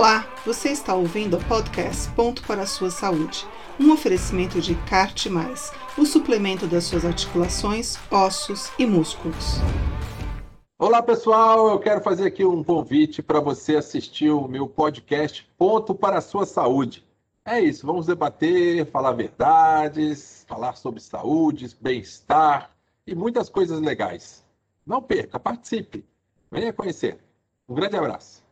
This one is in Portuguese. Olá, você está ouvindo o podcast Ponto para a Sua Saúde, um oferecimento de Carte Mais, o suplemento das suas articulações, ossos e músculos. Olá pessoal, eu quero fazer aqui um convite para você assistir o meu podcast Ponto para a Sua Saúde. É isso, vamos debater, falar verdades, falar sobre saúde, bem-estar e muitas coisas legais. Não perca, participe, venha conhecer. Um grande abraço.